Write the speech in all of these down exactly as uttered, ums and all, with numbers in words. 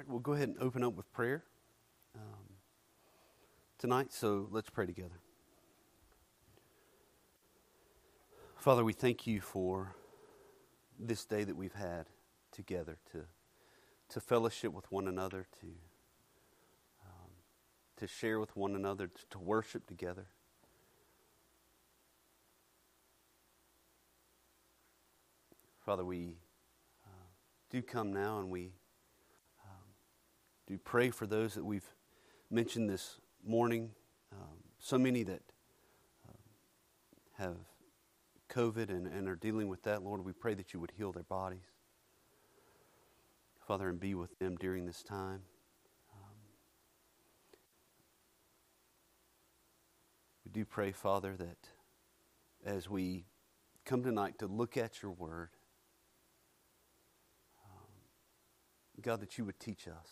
All right, we'll go ahead and open up with prayer um, tonight, so let's pray together. Father, we thank you for this day that we've had together to to fellowship with one another, to um, to share with one another, to, to worship together. Father, we uh, do come now, and we um, do pray for those that we've mentioned this morning. Um, so many that um, have COVID and, and are dealing with that. Lord, we pray that you would heal their bodies, Father, and be with them during this time. Um, we do pray, Father, that as we come tonight to look at your word, God, that you would teach us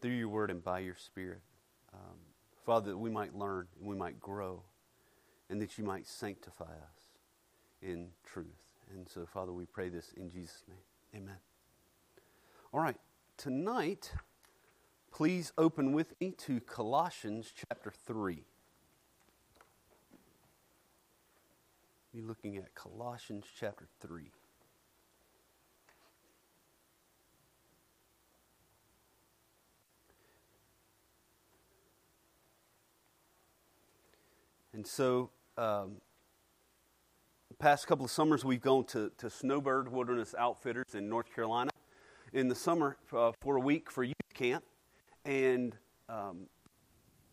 through your word and by your spirit. Um, Father, that we might learn and we might grow, and that you might sanctify us in truth. And so, Father, we pray this in Jesus' name. Amen. All right, tonight, please open with me to Colossians chapter three. We're looking at Colossians chapter three. And so, um, the past couple of summers, we've gone to, to Snowbird Wilderness Outfitters in North Carolina in the summer uh, for a week for youth camp. And um,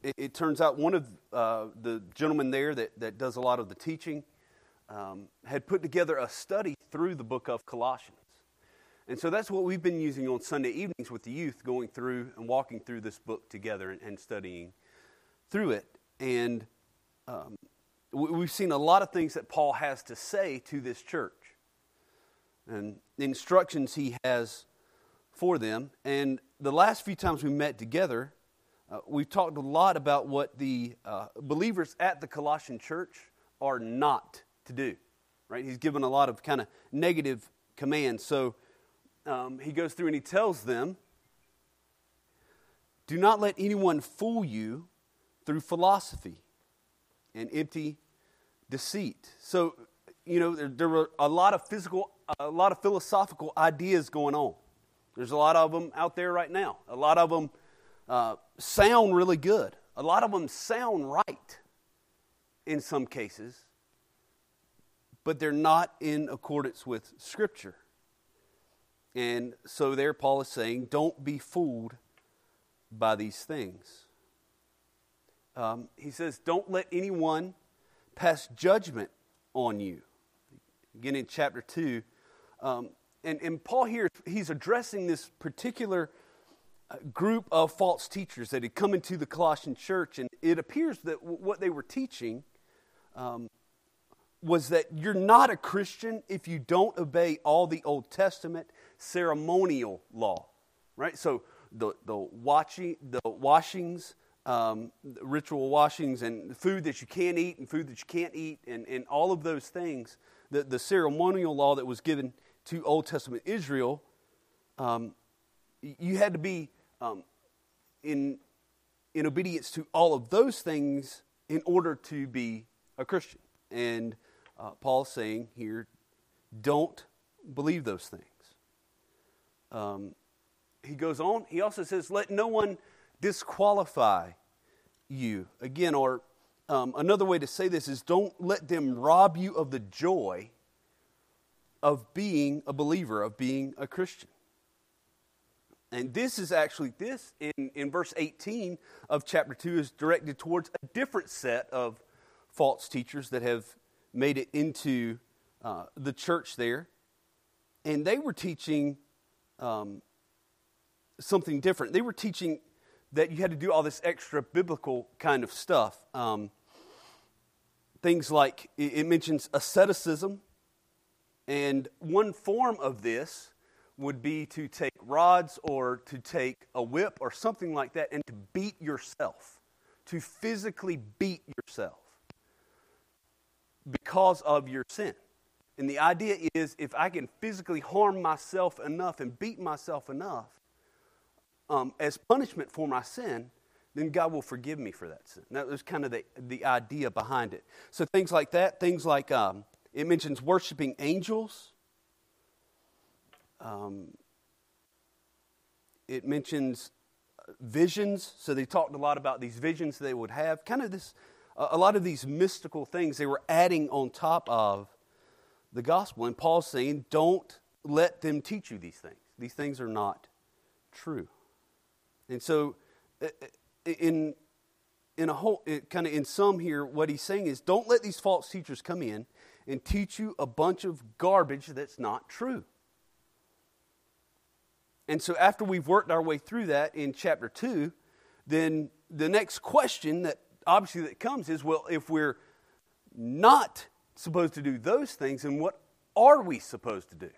it, it turns out one of uh, the gentlemen there that, that does a lot of the teaching um, had put together a study through the book of Colossians. And so that's what we've been using on Sunday evenings with the youth, going through and walking through this book together and, and studying through it. And Um, we've seen a lot of things that Paul has to say to this church, and the instructions he has for them. And the last few times we met together, uh, we've talked a lot about what the uh, believers at the Colossian church are not to do, right? He's given a lot of kind of negative commands. So um, he goes through and he tells them, do not let anyone fool you through philosophy and empty deceit. So, you know, there, there were a lot of physical, a lot of philosophical ideas going on. There's a lot of them out there right now. A lot of them uh, sound really good. A lot of them sound right in some cases, but they're not in accordance with Scripture. And so there Paul is saying, don't be fooled by these things. Um, he says, don't let anyone pass judgment on you. Again, in chapter two. Um, and, and Paul here, he's addressing this particular group of false teachers that had come into the Colossian church. And it appears that w- what they were teaching um, was that you're not a Christian if you don't obey all the Old Testament ceremonial law, right? So the, the, watching, the washings... Um, ritual washings and food that you can eat and food that you can't eat and, and all of those things, the, the ceremonial law that was given to Old Testament Israel, um, you had to be um, in, in obedience to all of those things in order to be a Christian. And uh, Paul's saying here, don't believe those things. Um, he goes on, he also says, let no one disqualify you. Again, or um, another way to say this is don't let them rob you of the joy of being a believer, of being a Christian. And this is actually, this in, in verse eighteen of chapter two is directed towards a different set of false teachers that have made it into uh, the church there. And they were teaching um, something different. They were teaching that you had to do all this extra biblical kind of stuff. Um, things like, it mentions asceticism, and one form of this would be to take rods or to take a whip or something like that and to beat yourself, to physically beat yourself because of your sin. And the idea is, if I can physically harm myself enough and beat myself enough um, as punishment for my sin, then God will forgive me for that sin. That was kind of the, the idea behind it. So things like that, things like um, it mentions worshiping angels. Um, it mentions visions. So they talked a lot about these visions they would have. Kind of this, a lot of these mystical things they were adding on top of the gospel. And Paul's saying, don't let them teach you these things. These things are not true. And so in in a whole, kind of in sum here, what he's saying is, don't let these false teachers come in and teach you a bunch of garbage that's not true. And so after we've worked our way through that in chapter two, then the next question that obviously that comes is, well, if we're not supposed to do those things, and what are we supposed to do?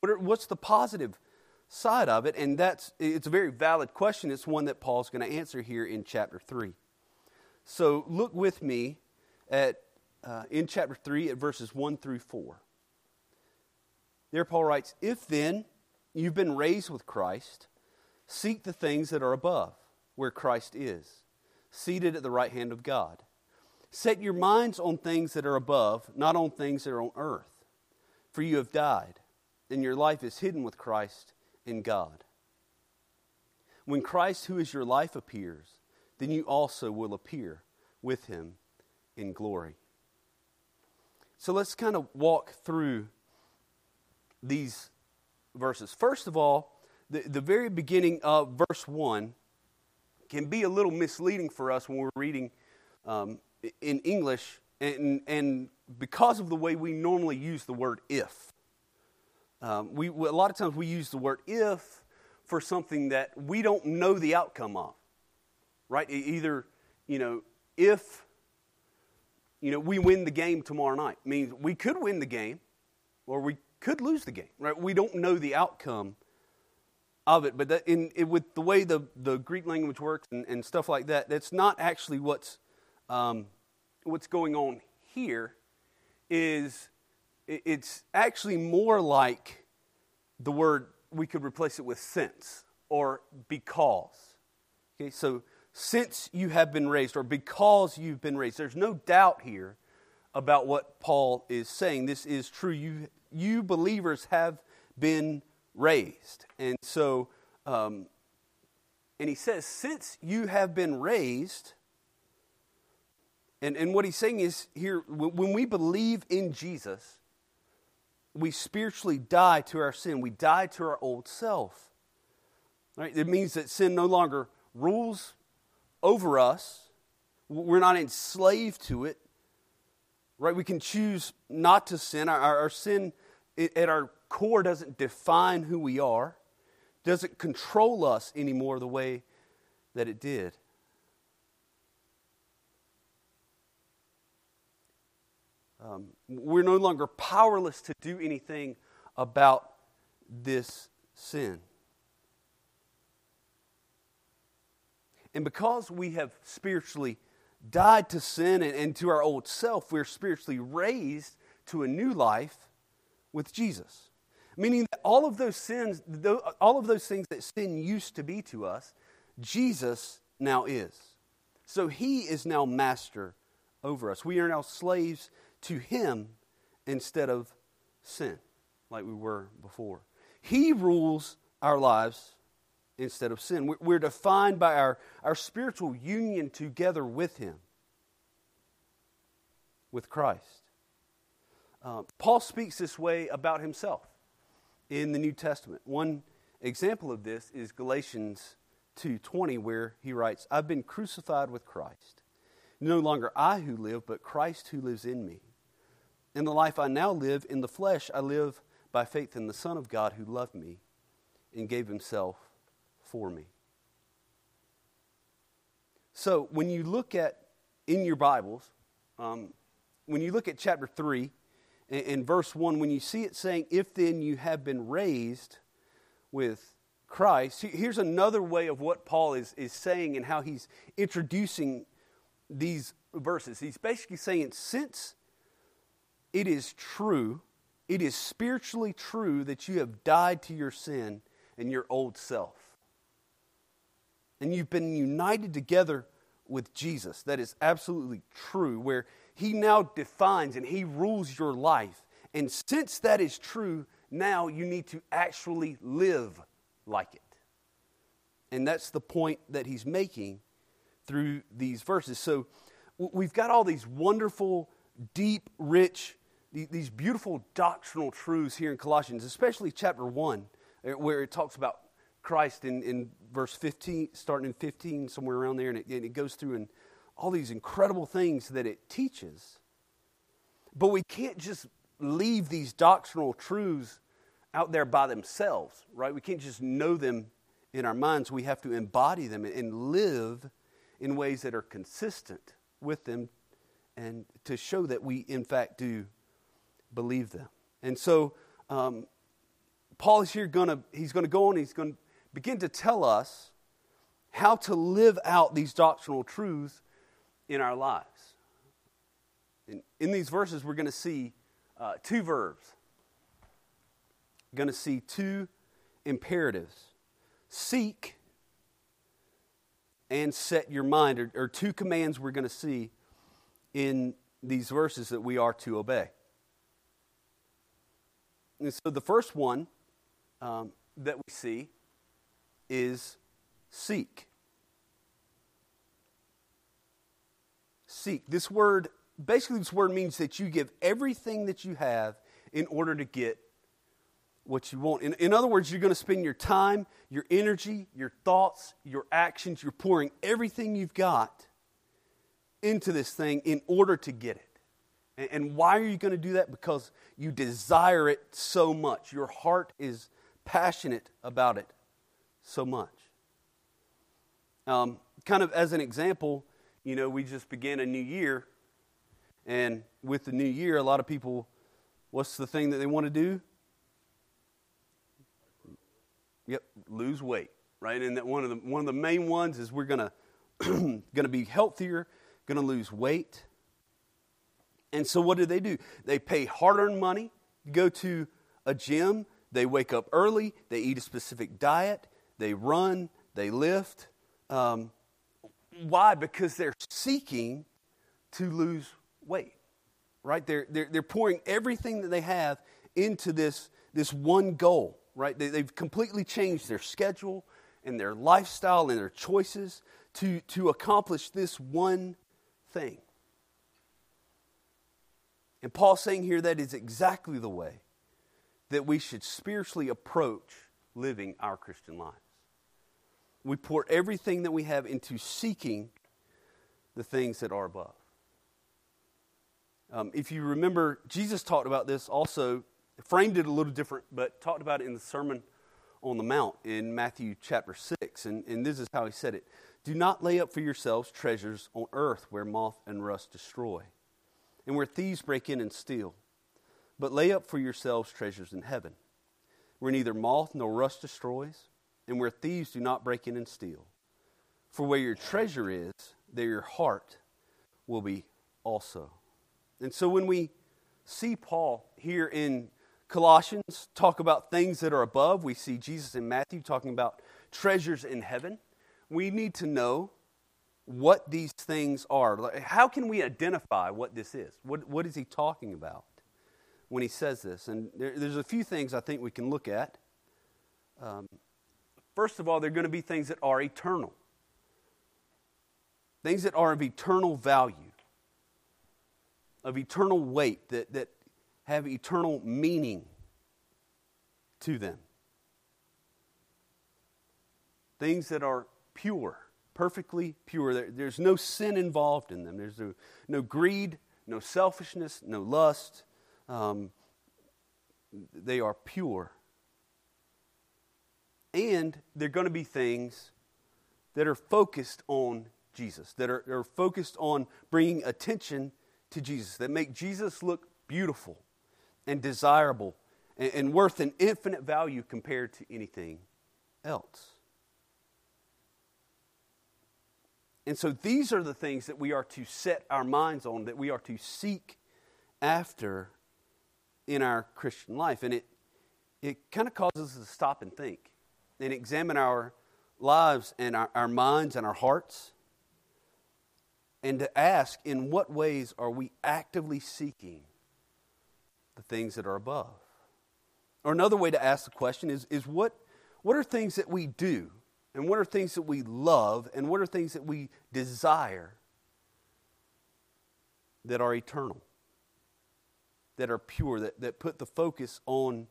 What are, what's the positive side of it? And that's, it's a very valid question. It's one that Paul's going to answer here in chapter three. So look with me at uh, in chapter three at verses one through four. There Paul writes, "If then you've been raised with Christ, seek the things that are above, where Christ is, seated at the right hand of God. Set your minds on things that are above, not on things that are on earth. For you have died, and your life is hidden with Christ in God. When Christ, who is your life, appears, then you also will appear with him in glory." So let's kind of walk through these verses. First of all, the, the very beginning of verse one can be a little misleading for us when we're reading um, in English, and and because of the way we normally use the word if. Um, we, we, a lot of times we use the word if for something that we don't know the outcome of, right? Either, you know, if, you know, we win the game tomorrow night, means we could win the game or we could lose the game, right? We don't know the outcome of it, but that in it, with the way the, the Greek language works and, and stuff like that, that's not actually what's Um, what's going on here. Is it's actually more like the word, we could replace it with since or because. Okay, so since you have been raised, or because you've been raised. There's no doubt here about what Paul is saying. This is true. You you believers have been raised, and so um, and he says, since you have been raised. And and what he's saying is here, when we believe in Jesus, we spiritually die to our sin. We die to our old self. Right? It means that sin no longer rules over us. We're not enslaved to it. Right? We can choose not to sin. Our, our, our sin at our core doesn't define who we are, doesn't control us anymore the way that it did. Um, we're no longer powerless to do anything about this sin. And because we have spiritually died to sin and, and to our old self, we're spiritually raised to a new life with Jesus. Meaning that all of those sins, all of those things that sin used to be to us, Jesus now is. So he is now master over us. We are now slaves to him instead of sin, like we were before. He rules our lives instead of sin. We're defined by our, our spiritual union together with him, with Christ. Uh, Paul speaks this way about himself in the New Testament. One example of this is Galatians two twenty, where he writes, "I've been crucified with Christ. No longer I who live, but Christ who lives in me. In the life I now live in the flesh, I live by faith in the Son of God who loved me and gave himself for me." So when you look at, in your Bibles, um, when you look at chapter three and, and verse one, when you see it saying, "If then you have been raised with Christ," here's another way of what Paul is, is saying and how he's introducing these verses. He's basically saying, since it is true, It is spiritually true that you have died to your sin and your old self. And you've been united together with Jesus. That is absolutely true, where He now defines and He rules your life. And since that is true, now you need to actually live like it. And that's the point that he's making through these verses. So we've got all these wonderful, deep, rich, these beautiful doctrinal truths here in Colossians, especially chapter one, where it talks about Christ in, in verse fifteen, starting in fifteen, somewhere around there, and it, and it goes through and all these incredible things that it teaches. But we can't just leave these doctrinal truths out there by themselves, right? We can't just know them in our minds. We have to embody them and live in ways that are consistent with them, and to show that we, in fact, do believe them. And so um, Paul is here going to, he's going to go on, he's going to begin to tell us how to live out these doctrinal truths in our lives. And in these verses, we're going to see uh, two verbs. We're going to see two imperatives. Seek and set your mind, or, or two commands we're going to see in these verses that we are to obey. And so the first one um, that we see is seek. Seek. This word, basically this word means that you give everything that you have in order to get what you want. In, in other words, you're going to spend your time, your energy, your thoughts, your actions. You're pouring everything you've got into this thing in order to get it. And, and why are you going to do that? Because you desire it so much. Your heart is passionate about it so much. Um, kind of as an example, you know, we just began a new year. And with the new year, a lot of people, what's the thing that they want to do? Yep, lose weight, right? And that one of the one of the main ones is we're gonna gonna be healthier, gonna lose weight. And so what do they do? They pay hard-earned money to go to a gym. They wake up early. They eat a specific diet. They run. They lift. Um, why? Because they're seeking to lose weight, right? They're they're they're pouring everything that they have into this this one goal. Right? They, they've completely changed their schedule and their lifestyle and their choices to, to accomplish this one thing. And Paul's saying here that is exactly the way that we should spiritually approach living our Christian lives. We pour everything that we have into seeking the things that are above. Um, if you remember, Jesus talked about this also, framed it a little different, but talked about it in the Sermon on the Mount in Matthew chapter six. And, and this is how he said it. Do not lay up for yourselves treasures on earth where moth and rust destroy, and where thieves break in and steal. But lay up for yourselves treasures in heaven, where neither moth nor rust destroys, and where thieves do not break in and steal. For where your treasure is, there your heart will be also. And so when we see Paul here in Colossians talk about things that are above. We see Jesus in Matthew talking about treasures in heaven. We need to know what these things are. How can we identify what this is? What, what is he talking about when he says this? And there, there's a few things I think we can look at. Um, first of all, they're going to be things that are eternal. Things that are of eternal value, of eternal weight, that that have eternal meaning to them. Things that are pure, perfectly pure. There, there's no sin involved in them. There's no, no greed, no selfishness, no lust. Um, they are pure. And they're going to be things that are focused on Jesus, that are, are focused on bringing attention to Jesus, that make Jesus look beautiful and desirable, and, and worth an infinite value compared to anything else. And so these are the things that we are to set our minds on, that we are to seek after in our Christian life. And it it kind of causes us to stop and think and examine our lives and our, our minds and our hearts, and to ask, in what ways are we actively seeking the things that are above? Or another way to ask the question is, is what, what are things that we do, and what are things that we love, and what are things that we desire that are eternal, that are pure, that, that put the focus on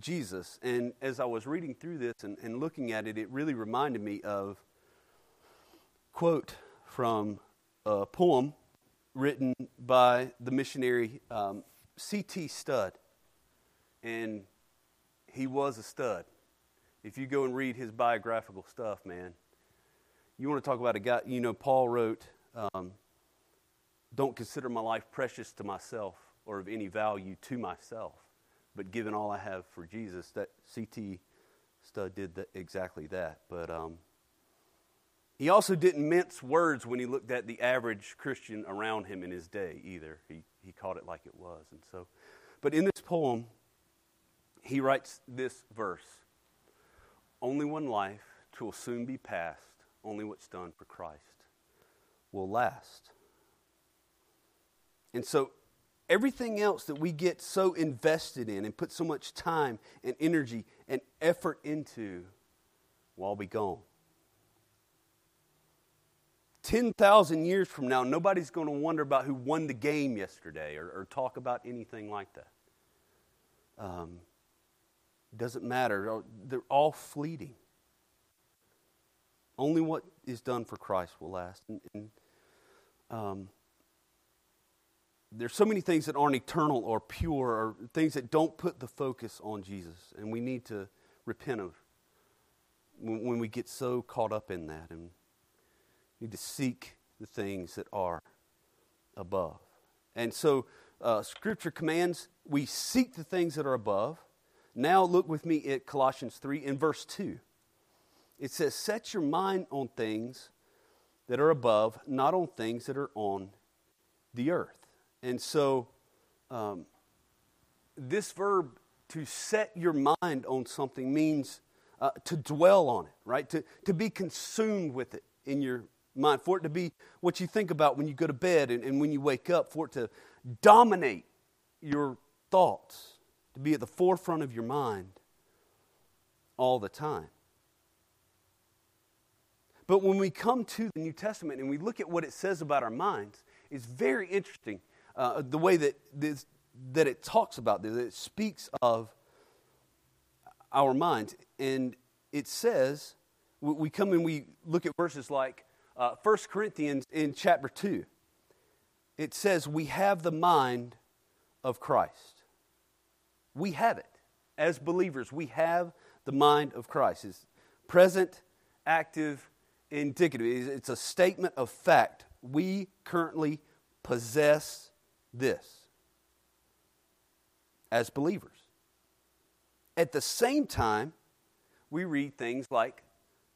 Jesus? And as I was reading through this and, and looking at it, it really reminded me of a quote from a poem written by the missionary um, C T Studd. And he was a stud. If you go and read his biographical stuff, man, you want to talk about a guy, you know, Paul wrote, um, don't consider my life precious to myself or of any value to myself, but given all I have for Jesus. That C T Studd did that, exactly that. But um, he also didn't mince words when he looked at the average Christian around him in his day either. He he called it like it was. And so, but in this poem, he writes this verse: "Only one life, 'twill soon be past. Only what's done for Christ will last." And so, everything else that we get so invested in and put so much time and energy and effort into will all be gone. ten thousand years from now, nobody's going to wonder about who won the game yesterday or, or talk about anything like that. Um, doesn't matter. They're all fleeting. Only what is done for Christ will last. And, and um, there's so many things that aren't eternal or pure, or things that don't put the focus on Jesus, and we need to repent of when, when we get so caught up in that, and need to seek the things that are above. And so uh, Scripture commands we seek the things that are above. Now look with me at Colossians three in verse two. It says, "Set your mind on things that are above, not on things that are on the earth." And so um, this verb, to set your mind on something, means uh, to dwell on it, right? To, to be consumed with it in your mind, for it to be what you think about when you go to bed and, and when you wake up, for it to dominate your thoughts, to be at the forefront of your mind all the time. But when we come to the New Testament and we look at what it says about our minds, it's very interesting. Uh, the way that this, that it talks about this, it speaks of our minds. And it says, we, we come and we look at verses like uh, First Corinthians in chapter two. It says, we have the mind of Christ. We have it. As believers, we have the mind of Christ. It's present, active, indicative. It's a statement of fact. We currently possess this as believers. At the same time, we read things like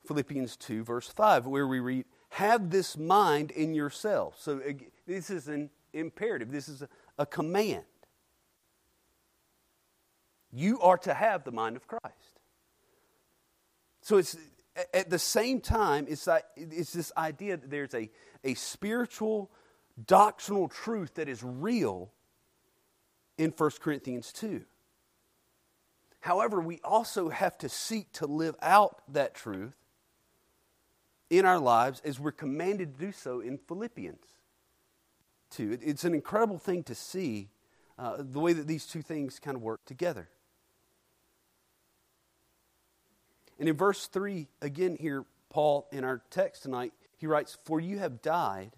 Philippians two verse five, where we read, "Have this mind in yourselves." So this is an imperative. This is a, a command. You are to have the mind of Christ. So it's at the same time, it's, it's this idea that there's a, a spiritual doctrinal truth that is real in First Corinthians two. However, we also have to seek to live out that truth in our lives, as we're commanded to do so in Philippians two. It's an incredible thing to see uh, the way that these two things kind of work together. And in verse three, again here, Paul, in our text tonight, he writes, "For you have died,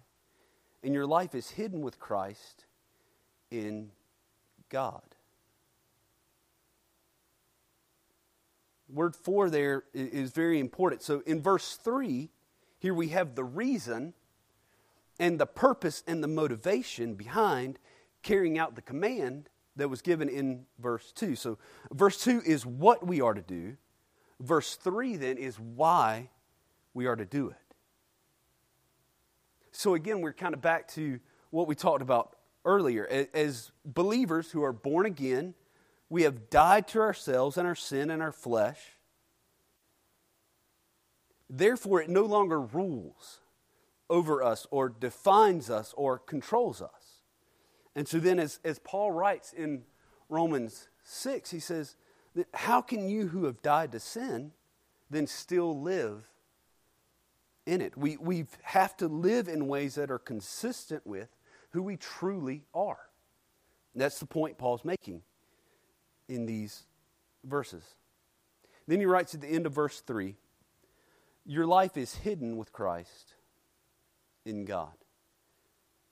and your life is hidden with Christ in God." Word "for" there is very important. So in verse three, here we have the reason and the purpose and the motivation behind carrying out the command that was given in verse two. So verse two is what we are to do. Verse three then is why we are to do it. So again, we're kind of back to what we talked about earlier. As believers who are born again, we have died to ourselves and our sin and our flesh. Therefore, it no longer rules over us or defines us or controls us. And so then as, as Paul writes in Romans six, he says, that how can you who have died to sin then still live in it? We we have to live in ways that are consistent with who we truly are. And that's the point Paul's making in these verses. Then he writes at the end of verse three, your life is hidden with Christ in God.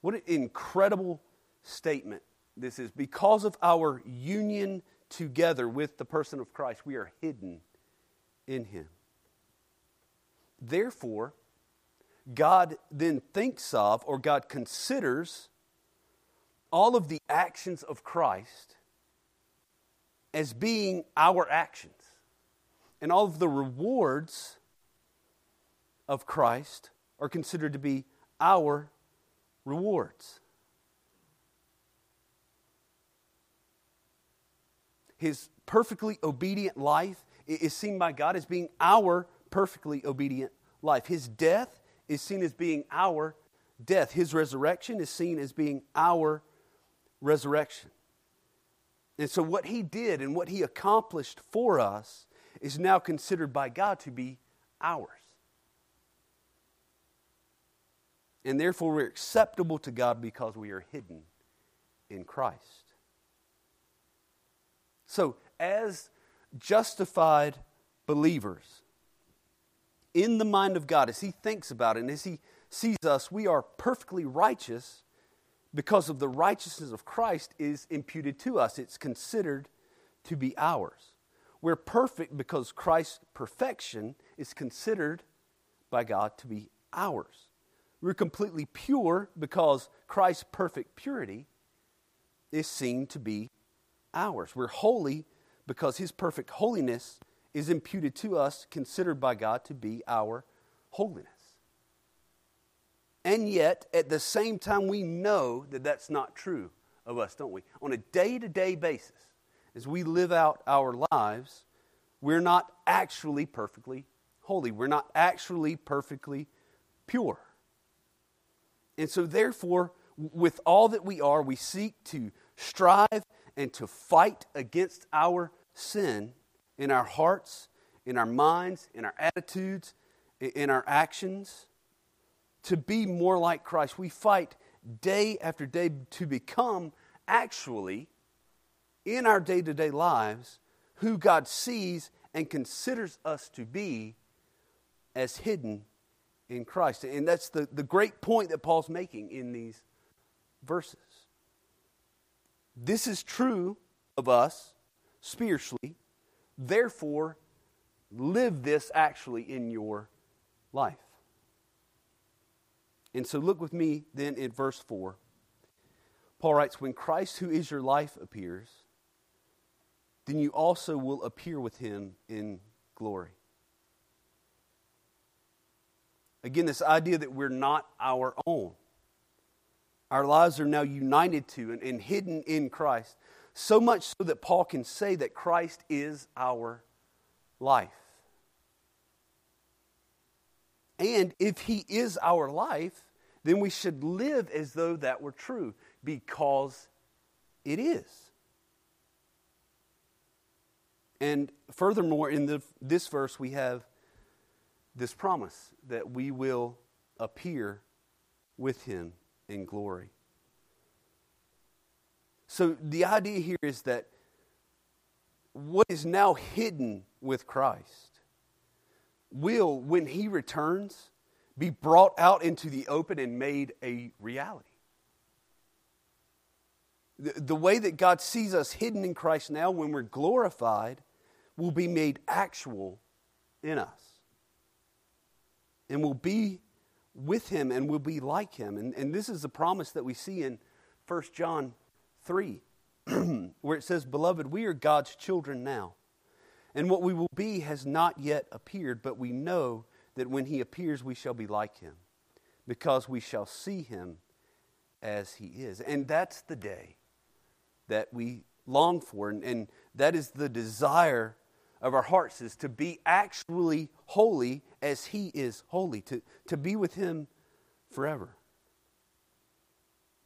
What an incredible statement this is. Because of our union together with the person of Christ, we are hidden in him. Therefore, God then thinks of, or God considers, all of the actions of Christ as being our actions. And all of the rewards of Christ are considered to be our rewards. His perfectly obedient life is seen by God as being our perfectly obedient life. His death is seen as being our death. His resurrection is seen as being our resurrection. And so what he did and what he accomplished for us is now considered by God to be ours. And therefore we're acceptable to God because we are hidden in Christ. So as justified believers, in the mind of God, as he thinks about it and as he sees us, we are perfectly righteous because of the righteousness of Christ is imputed to us. It's considered to be ours. We're perfect because Christ's perfection is considered by God to be ours. We're completely pure because Christ's perfect purity is seen to be ours. We're holy because his perfect holiness is imputed to us, considered by God to be our holiness. And yet, at the same time, we know that that's not true of us, don't we? On a day-to-day basis, as we live out our lives, we're not actually perfectly holy. We're not actually perfectly pure. And so, therefore, with all that we are, we seek to strive and to fight against our sin in our hearts, in our minds, in our attitudes, in our actions, to be more like Christ. We fight day after day to become actually, in our day-to-day lives, who God sees and considers us to be as hidden in Christ. And that's the, the great point that Paul's making in these verses. This is true of us spiritually. Therefore, live this actually in your life. And so look with me then in verse four. Paul writes, when Christ who is your life appears, then you also will appear with him in glory. Again, this idea that we're not our own. Our lives are now united to and, and hidden in Christ. So much so that Paul can say that Christ is our life. And if he is our life, then we should live as though that were true, because it is. And furthermore, in the, this verse, we have this promise that we will appear with him in glory. So the idea here is that what is now hidden with Christ will, when he returns, be brought out into the open and made a reality. The, the way that God sees us hidden in Christ now, when we're glorified, will be made actual in us. And we'll be with him and we'll be like him. And, and this is the promise that we see in First John three, where it says, beloved, we are God's children now, and what we will be has not yet appeared, but we know that when he appears, we shall be like him, because we shall see him as he is. And that's the day that we long for. And, and that is the desire of our hearts, is to be actually holy as he is holy, to, to be with him forever.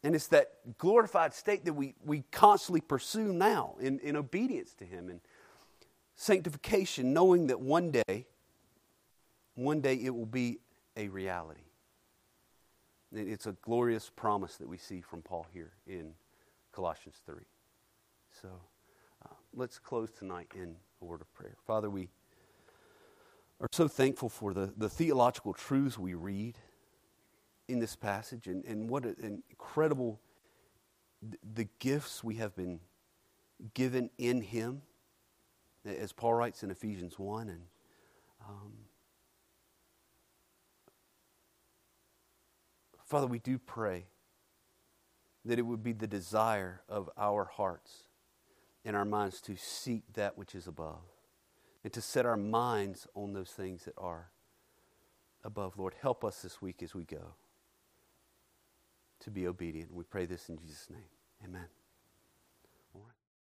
And it's that glorified state that we, we constantly pursue now in, in obedience to him and sanctification, knowing that one day, one day it will be a reality. It's a glorious promise that we see from Paul here in Colossians three. So uh, let's close tonight in a word of prayer. Father, we are so thankful for the, the theological truths we read in this passage, and, and what an incredible, the gifts we have been given in him, as Paul writes in Ephesians one. And um, Father, we do pray that it would be the desire of our hearts and our minds to seek that which is above, and to set our minds on those things that are above. Lord, help us this week as we go to be obedient. We pray this in Jesus' name. Amen.